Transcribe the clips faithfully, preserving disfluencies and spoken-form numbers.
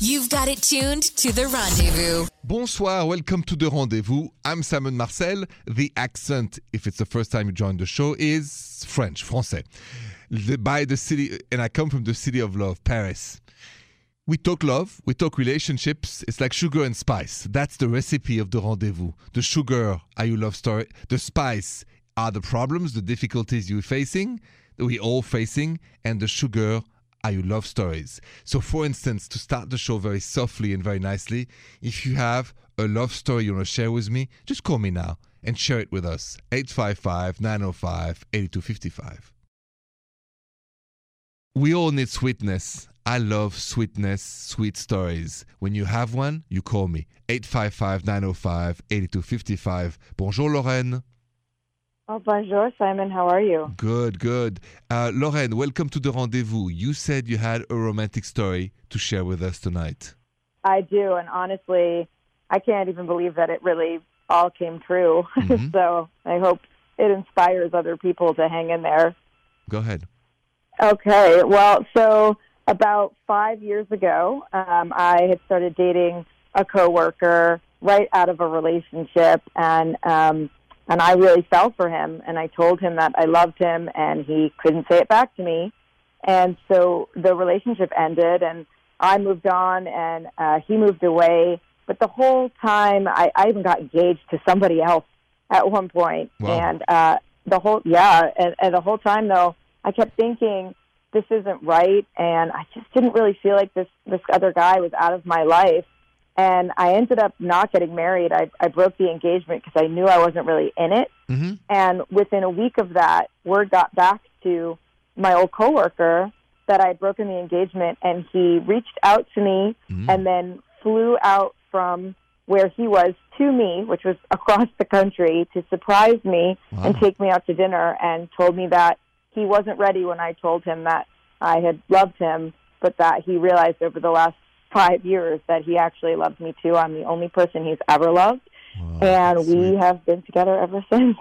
You've got it tuned to The Rendezvous. Bonsoir, welcome to The Rendezvous. I'm Simon Marcel. The accent, if it's the first time you joined the show, is French, français. The, by the city, and I come from the city of love, Paris. We talk love, we talk relationships. It's like sugar and spice. That's the recipe of The Rendezvous. The sugar are your love story. The spice are the problems, the difficulties you're facing, that we're all facing, and the sugar are your love stories. So for instance, to start the show very softly and very nicely, if you have a love story you want to share with me, just call me now and share it with us. eight five five, nine zero five, eight two five five. We all need sweetness. I love sweetness, sweet stories. When you have one, you call me. eight five five, nine zero five, eight two five five. Bonjour, Lorraine. Oh, bonjour, Simon. How are you? Good, good. Uh, Lorraine, welcome to The Rendezvous. You said you had a romantic story to share with us tonight. I do, and honestly, I can't even believe that it really all came true. Mm-hmm. So I hope it inspires other people to hang in there. Go ahead. Okay, well, so... About five years ago, um, I had started dating a coworker right out of a relationship, and um, and I really fell for him. And I told him that I loved him, and he couldn't say it back to me. And so the relationship ended, and I moved on, and uh, he moved away. But the whole time, I, I even got engaged to somebody else at one point. Wow. And uh, the whole yeah, and, and the whole time though, I kept thinking, this isn't right, and I just didn't really feel like this, this other guy was out of my life, and I ended up not getting married. I, I broke the engagement because I knew I wasn't really in it, mm-hmm. and within a week of that, word got back to my old coworker that I had broken the engagement, and he reached out to me mm-hmm. and then flew out from where he was to me, which was across the country, to surprise me wow. and take me out to dinner, and told me that he wasn't ready when I told him that I had loved him, but that he realized over the last five years that he actually loved me too. I'm the only person he's ever loved, wow, and we sweet. have been together ever since.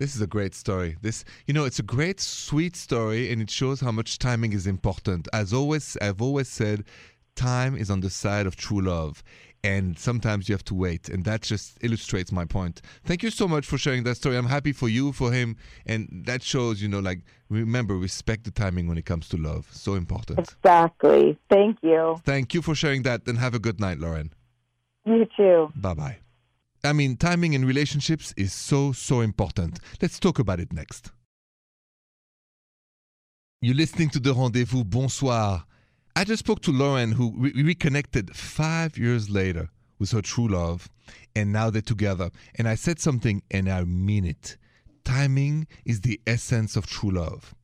This is a great story. This, you know, it's a great, sweet story, and it shows how much timing is important. As always, I've always said, time is on the side of true love, and sometimes you have to wait, and that just illustrates my point. Thank you so much for sharing that story. I'm happy for you, for him, and that shows, you know, like, remember, respect the timing when it comes to love. So important. Exactly. Thank you. Thank you for sharing that, and have a good night, Lauren. You too. Bye-bye. I mean, timing in relationships is so, so important. Let's talk about it next. You're listening to The Rendezvous. Bonsoir. I just spoke to Lauren, who re- reconnected five years later with her true love, and now they're together. And I said something, and I mean it. Timing is the essence of true love.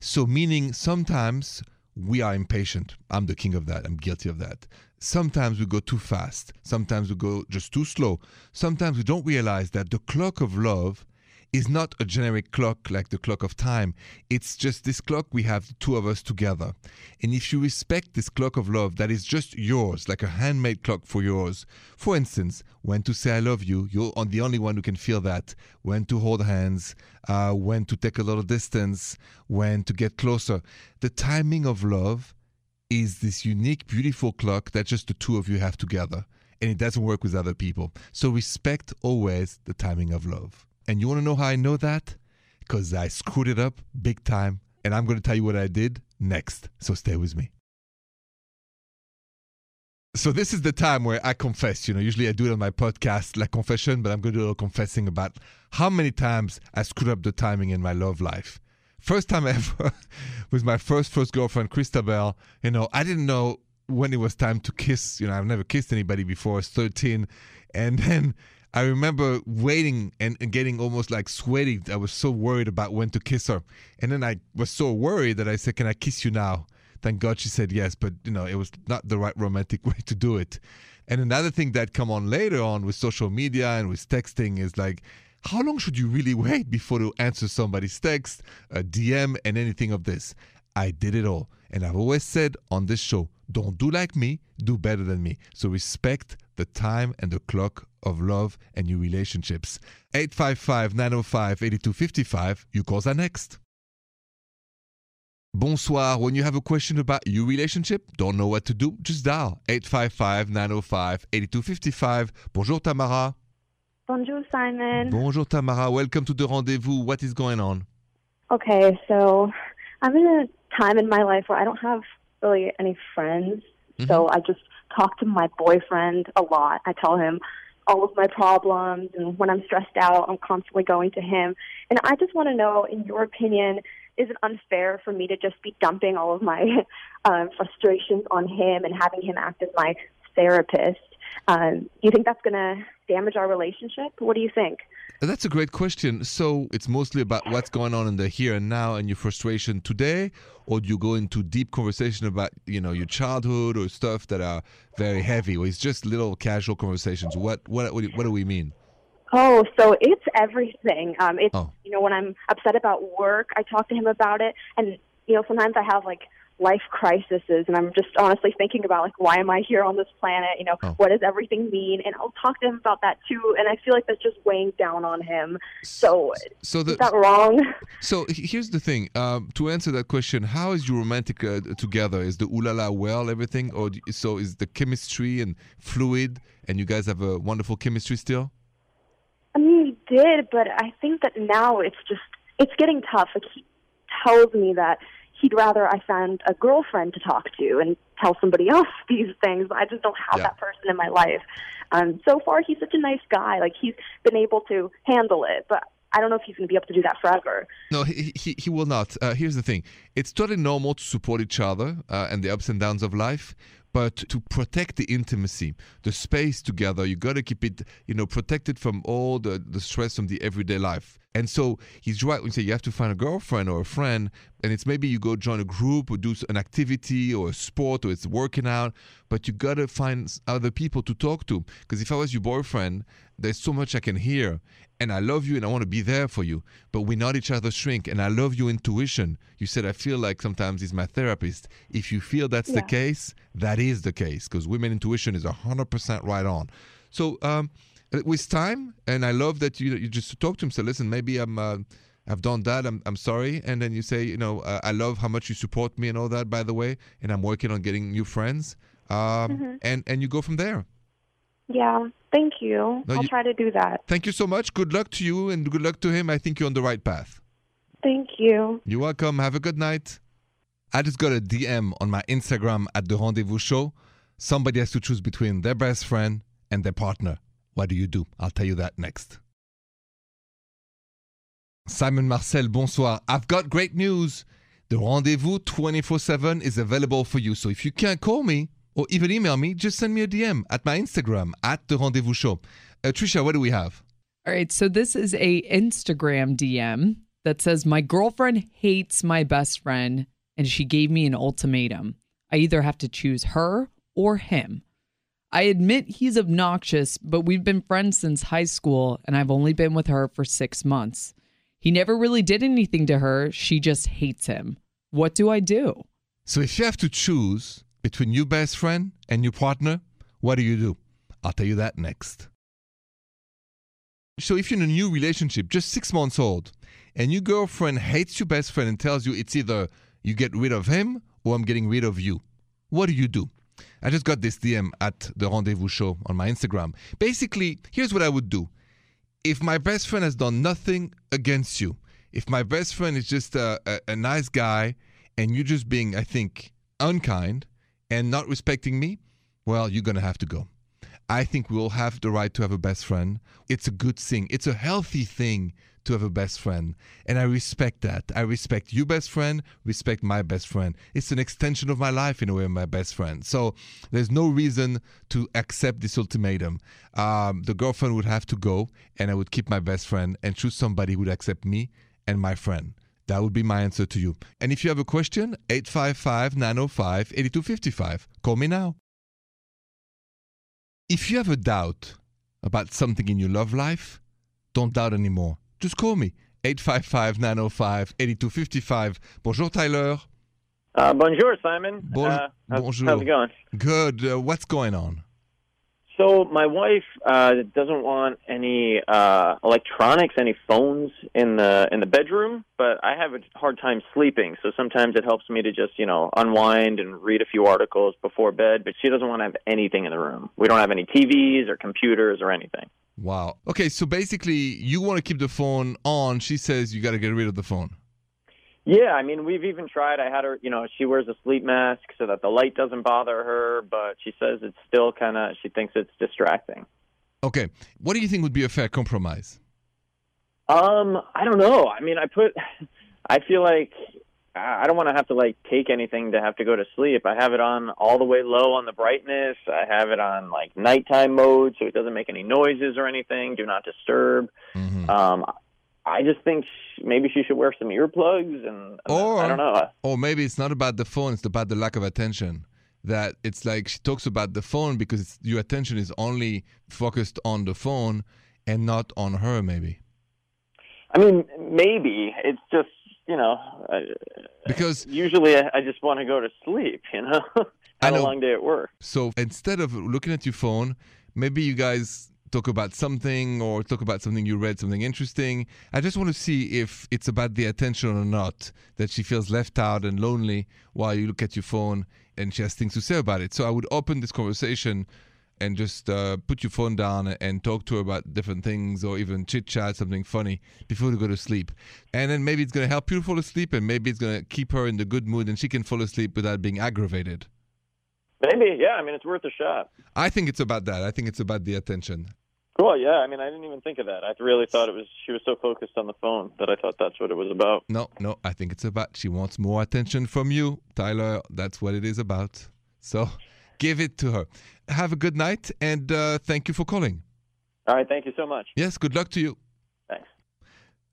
So meaning sometimes we are impatient. I'm the king of that. I'm guilty of that. Sometimes we go too fast. Sometimes we go just too slow. Sometimes we don't realize that the clock of love is not a generic clock like the clock of time. It's just this clock we have, the two of us together. And if you respect this clock of love that is just yours, like a handmade clock for yours, for instance, when to say I love you, you're the only one who can feel that, when to hold hands, uh, when to take a little distance, when to get closer. The timing of love is this unique, beautiful clock that just the two of you have together. And it doesn't work with other people. So respect always the timing of love. And you want to know how I know that? Because I screwed it up big time. And I'm going to tell you what I did next. So stay with me. So this is the time where I confess. You know, usually I do it on my podcast, La Confession, but I'm going to do a little confessing about how many times I screwed up the timing in my love life. First time ever with my first, first girlfriend, Christabel. You know, I didn't know when it was time to kiss. You know, I've never kissed anybody before. I was thirteen. And then I remember waiting and, and getting almost like sweaty. I was so worried about when to kiss her. And then I was so worried that I said, can I kiss you now? Thank God she said yes, but you know, it was not the right romantic way to do it. And another thing that come on later on with social media and with texting is like, how long should you really wait before you answer somebody's text, a D M, and anything of this? I did it all. And I've always said on this show, don't do like me, do better than me. So respect the time and the clock of love and your relationships. eight five five, nine zero five, eight two five five. You calls are next. Bonsoir. When you have a question about your relationship, don't know what to do, just dial eight five five, nine zero five, eight two five five. Bonjour Tamara. Bonjour Simon. Bonjour Tamara. Welcome to The Rendezvous. What is going on? Okay, so I'm in a time in my life where I don't have really any friends. Mm-hmm. So I just talk to my boyfriend a lot. I tell him all of my problems, and when I'm stressed out, I'm constantly going to him. And I just want to know, in your opinion, is it unfair for me to just be dumping all of my uh, frustrations on him and having him act as my therapist? Um, do you think that's going to damage our relationship? What do you think? That's a great question. So it's mostly about what's going on in the here and now and your frustration today, or do you go into deep conversation about, you know, your childhood or stuff that are very heavy, or it's just little casual conversations? What what what do we mean? Oh, so it's everything. Um, it's oh. You know, when I'm upset about work, I talk to him about it, and you know, sometimes I have like life crises, and I'm just honestly thinking about, like, why am I here on this planet? You know, oh. what does everything mean? And I'll talk to him about that too, and I feel like that's just weighing down on him. So, so the, is that wrong? So here's the thing. Um, to answer that question, how is your romantic uh, together? Is the ooh-la-la well everything, or do, so is the chemistry and fluid, and you guys have a wonderful chemistry still? I mean, we did, but I think that now it's just, it's getting tough. Like, he tells me that he'd rather I found a girlfriend to talk to and tell somebody else these things. I just don't have yeah. that person in my life. Um, so far, he's such a nice guy. Like, he's been able to handle it, but I don't know if he's going to be able to do that forever. No, he he, he will not. Uh, here's the thing. It's totally normal to support each other uh, and the ups and downs of life, but to protect the intimacy, the space together, you got to keep it, you know, protected from all the, the stress from the everyday life. And so he's right when you say you have to find a girlfriend or a friend, and it's maybe you go join a group or do an activity or a sport or it's working out, but you got to find other people to talk to. Because if I was your boyfriend, there's so much I can hear, and I love you and I want to be there for you, but we're not each other's shrink, and I love your intuition. You said, I feel like sometimes he's my therapist. If you feel that's yeah. the case, that is the case, because women's intuition is one hundred percent right on. So, um... with time, and I love that you you just talk to him. Say, listen, maybe I'm uh, I've done that. I'm I'm sorry. And then you say, you know, uh, I love how much you support me and all that. By the way, and I'm working on getting new friends. Um, mm-hmm. and and you go from there. Yeah, thank you. No, I'll you, try to do that. Thank you so much. Good luck to you and good luck to him. I think you're on the right path. Thank you. You're welcome. Have a good night. I just got a D M on my Instagram at The Rendezvous Show. Somebody has to choose between their best friend and their partner. What do you do? I'll tell you that next. Simon Marcel, bonsoir. I've got great news. The Rendezvous twenty-four seven is available for you. So if you can't call me or even email me, just send me a D M at my Instagram, at The Rendezvous Show. Uh, Trisha, what do we have? All right, so this is a Instagram D M that says, my girlfriend hates my best friend, and she gave me an ultimatum. I either have to choose her or him. I admit he's obnoxious, but we've been friends since high school, and I've only been with her for six months. He never really did anything to her. She just hates him. What do I do? So if you have to choose between your best friend and your partner, what do you do? I'll tell you that next. So if you're in a new relationship, just six months old, and your girlfriend hates your best friend and tells you it's either you get rid of him or I'm getting rid of you, what do you do? I just got this D M at The Rendezvous Show on my Instagram. Basically, here's what I would do. If my best friend has done nothing against you, if my best friend is just a, a, a nice guy and you're just being, I think, unkind and not respecting me, well, you're going to have to go. I think we all have the right to have a best friend. It's a good thing. It's a healthy thing to have a best friend. And I respect that. I respect your best friend, respect my best friend. It's an extension of my life in a way, my best friend. So there's no reason to accept this ultimatum. Um, the girlfriend would have to go, and I would keep my best friend and choose somebody who would accept me and my friend. That would be my answer to you. And if you have a question, eight five five, nine zero five, eight two five five. Call me now. If you have a doubt about something in your love life, don't doubt anymore. Just call me, eight five five, nine zero five, eight two five five. Bonjour, Tyler. Uh, bonjour, Simon. Bon- uh, how's, bonjour. How's it going? Good. Uh, what's going on? So my wife uh, doesn't want any uh, electronics, any phones in the in the bedroom, but I have a hard time sleeping. So sometimes it helps me to just, you know, unwind and read a few articles before bed, but she doesn't want to have anything in the room. We don't have any T Vs or computers or anything. Wow. Okay, so basically you want to keep the phone on. She says you got to get rid of the phone. Yeah, I mean, we've even tried. I had her, you know, she wears a sleep mask so that the light doesn't bother her, but she says it's still kind of, she thinks it's distracting. Okay. What do you think would be a fair compromise? Um, I don't know. I mean, I put, I feel like I don't want to have to, like, take anything to have to go to sleep. I have it on all the way low on the brightness. I have it on, like, nighttime mode so it doesn't make any noises or anything. Do not disturb. Mm-hmm. Um I just think she, maybe she should wear some earplugs, and or, I don't know. Or maybe it's not about the phone; it's about the lack of attention. That it's like she talks about the phone because it's, your attention is only focused on the phone and not on her. Maybe. I mean, maybe it's just you know. Because usually I, I just want to go to sleep. You know, had a long day at work. So instead of looking at your phone, maybe you guys talk about something or talk about something you read, something interesting. I just want to see if it's about the attention or not, that she feels left out and lonely while you look at your phone and she has things to say about it. So I would open this conversation and just uh, put your phone down and talk to her about different things or even chit-chat, something funny before you go to sleep. And then maybe it's going to help you fall asleep and maybe it's going to keep her in the good mood and she can fall asleep without being aggravated. Maybe, yeah. I mean, it's worth a shot. I think it's about that. I think it's about the attention. Cool, yeah. I mean, I didn't even think of that. I really thought it was she was so focused on the phone that I thought that's what it was about. No, no. I think it's about she wants more attention from you, Tyler. That's what it is about. So give it to her. Have a good night, and uh, thank you for calling. All right. Thank you so much. Yes, good luck to you. Thanks.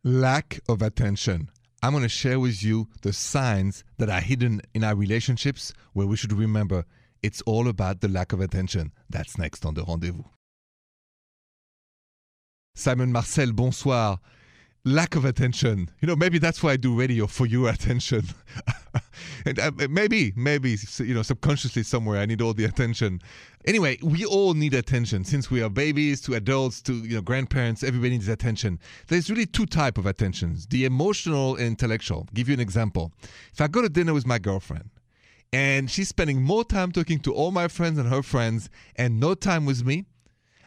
Lack of attention. I'm going to share with you the signs that are hidden in our relationships where we should remember it's all about the lack of attention. That's next on The Rendezvous. Simon Marcel, bonsoir. Lack of attention. You know, maybe that's why I do radio, for your attention. and uh, maybe, maybe, you know, subconsciously somewhere I need all the attention. Anyway, we all need attention. Since we are babies to adults to, you know, grandparents, everybody needs attention. There's really two types of attentions, the emotional and intellectual. Give you an example. If I go to dinner with my girlfriend, and she's spending more time talking to all my friends and her friends and no time with me,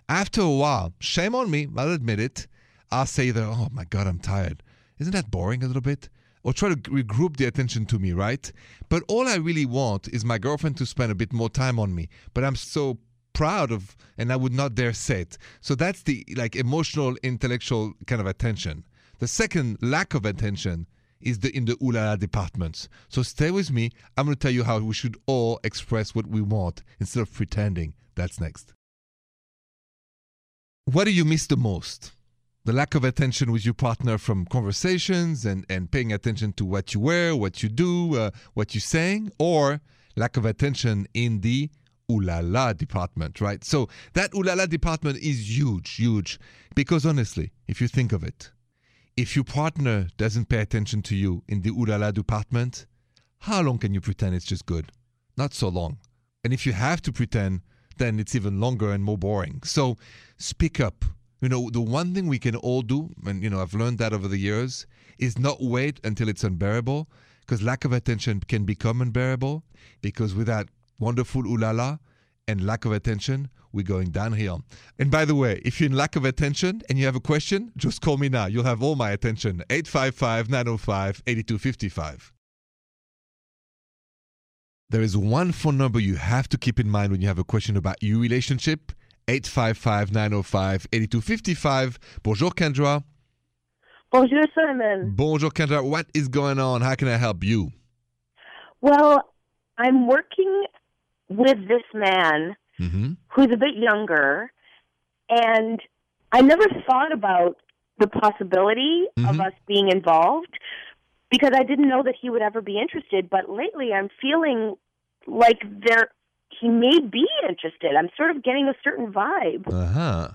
after a while, shame on me, I'll admit it, I'll say that, oh my God, I'm tired. Isn't that boring a little bit? Or try to regroup the attention to me, right? But all I really want is my girlfriend to spend a bit more time on me. But I'm so proud of, and I would not dare say it. So that's the like emotional, intellectual kind of attention. The second lack of attention is the in the ooh-la-la departments. So stay with me. I'm going to tell you how we should all express what we want instead of pretending. That's next. What do you miss the most? The lack of attention with your partner from conversations and, and paying attention to what you wear, what you do, uh, what you're saying, or lack of attention in the ooh-la-la department, right? So that ooh-la-la department is huge, huge. Because honestly, if you think of it, if your partner doesn't pay attention to you in the ooh-la-la department, how long can you pretend it's just good? Not so long. And if you have to pretend, then it's even longer and more boring. So speak up. You know, the one thing we can all do, and you know, I've learned that over the years, is not wait until it's unbearable, because lack of attention can become unbearable, because with that wonderful ooh-la-la and lack of attention, we're going downhill. And by the way, if you're in lack of attention and you have a question, just call me now. You'll have all my attention. eight five five, nine oh five, eight two five five. There is one phone number you have to keep in mind when you have a question about your relationship. eight five five, nine oh five, eight two five five. Bonjour, Kendra. Bonjour, Simon. Bonjour, Kendra. What is going on? How can I help you? Well, I'm working with this man mm-hmm. who's a bit younger, and I never thought about the possibility mm-hmm. of us being involved because I didn't know that he would ever be interested, but lately I'm feeling like there he may be interested. I'm sort of getting a certain vibe. Uh-huh.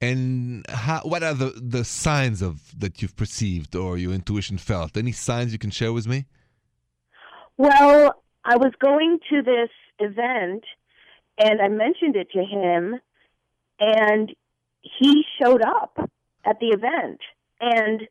And how, what are the, the signs of that you've perceived or your intuition felt? Any signs you can share with me? Well, I was going to this event, and I mentioned it to him, and he showed up at the event, and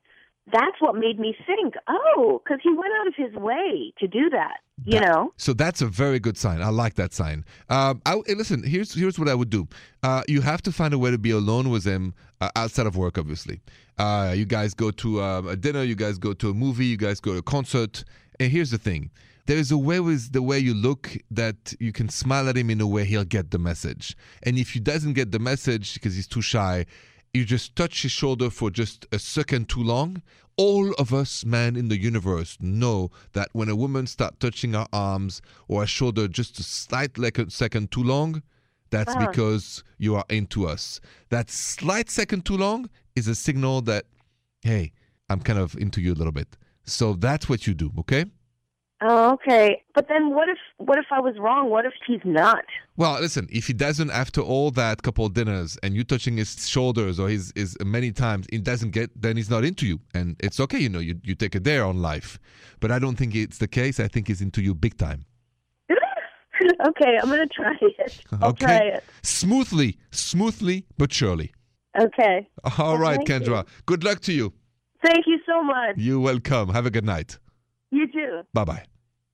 that's what made me think, oh, because he went out of his way to do that, you that, know? So that's a very good sign. I like that sign. Um, I, listen, here's here's what I would do. Uh, you have to find a way to be alone with him uh, outside of work, obviously. Uh, you guys go to um, a dinner, you guys go to a movie, you guys go to a concert. And here's the thing. There is a way with the way you look that you can smile at him in a way he'll get the message. And if he doesn't get the message because he's too shy, you just touch his shoulder for just a second too long. All of us men in the universe know that when a woman starts touching our arms or our shoulder just a slight second too long, that's uh-huh. because you are into us. That slight second too long is a signal that, hey, I'm kind of into you a little bit. So that's what you do, okay? Oh, okay. But then what if what if I was wrong? What if he's not? Well, listen, if he doesn't, after all that couple of dinners and you touching his shoulders or his, his many times, it doesn't get, then he's not into you. And it's okay, you know, you, you take a dare on life. But I don't think it's the case. I think he's into you big time. Okay, I'm going to try it. I'll okay. try it. Smoothly, smoothly, but surely. Okay. All well, right, Kendra. You. Good luck to you. Thank you so much. You're welcome. Have a good night. You too. Bye-bye.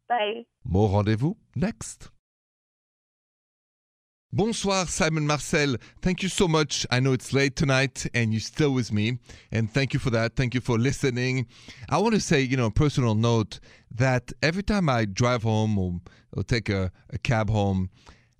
Bye. More rendezvous next. Bonsoir, Simon Marcel. Thank you so much. I know it's late tonight and you're still with me. And thank you for that. Thank you for listening. I want to say, you know, a personal note that every time I drive home or, or take a, a cab home,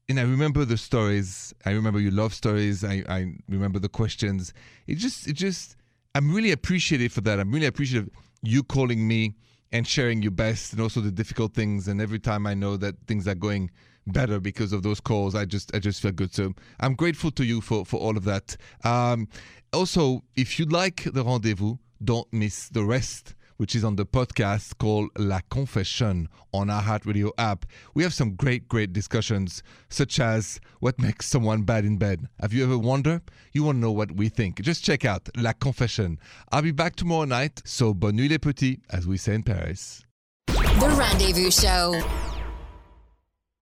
and I remember the stories. I remember your love stories. I, I remember the questions. It just, it just, I'm really appreciative for that. I'm really appreciative you calling me and sharing your best and also the difficult things. And every time I know that things are going better because of those calls, I just I just feel good. So I'm grateful to you for, for all of that. Um, also, if you like The Rendezvous, don't miss the rest, which is on the podcast called La Confession on our Heart Radio app. We have some great, great discussions, such as what makes someone bad in bed. Have you ever wondered? You want to know what we think. Just check out La Confession. I'll be back tomorrow night, so bonne nuit les petits, as we say in Paris. The Rendezvous Show.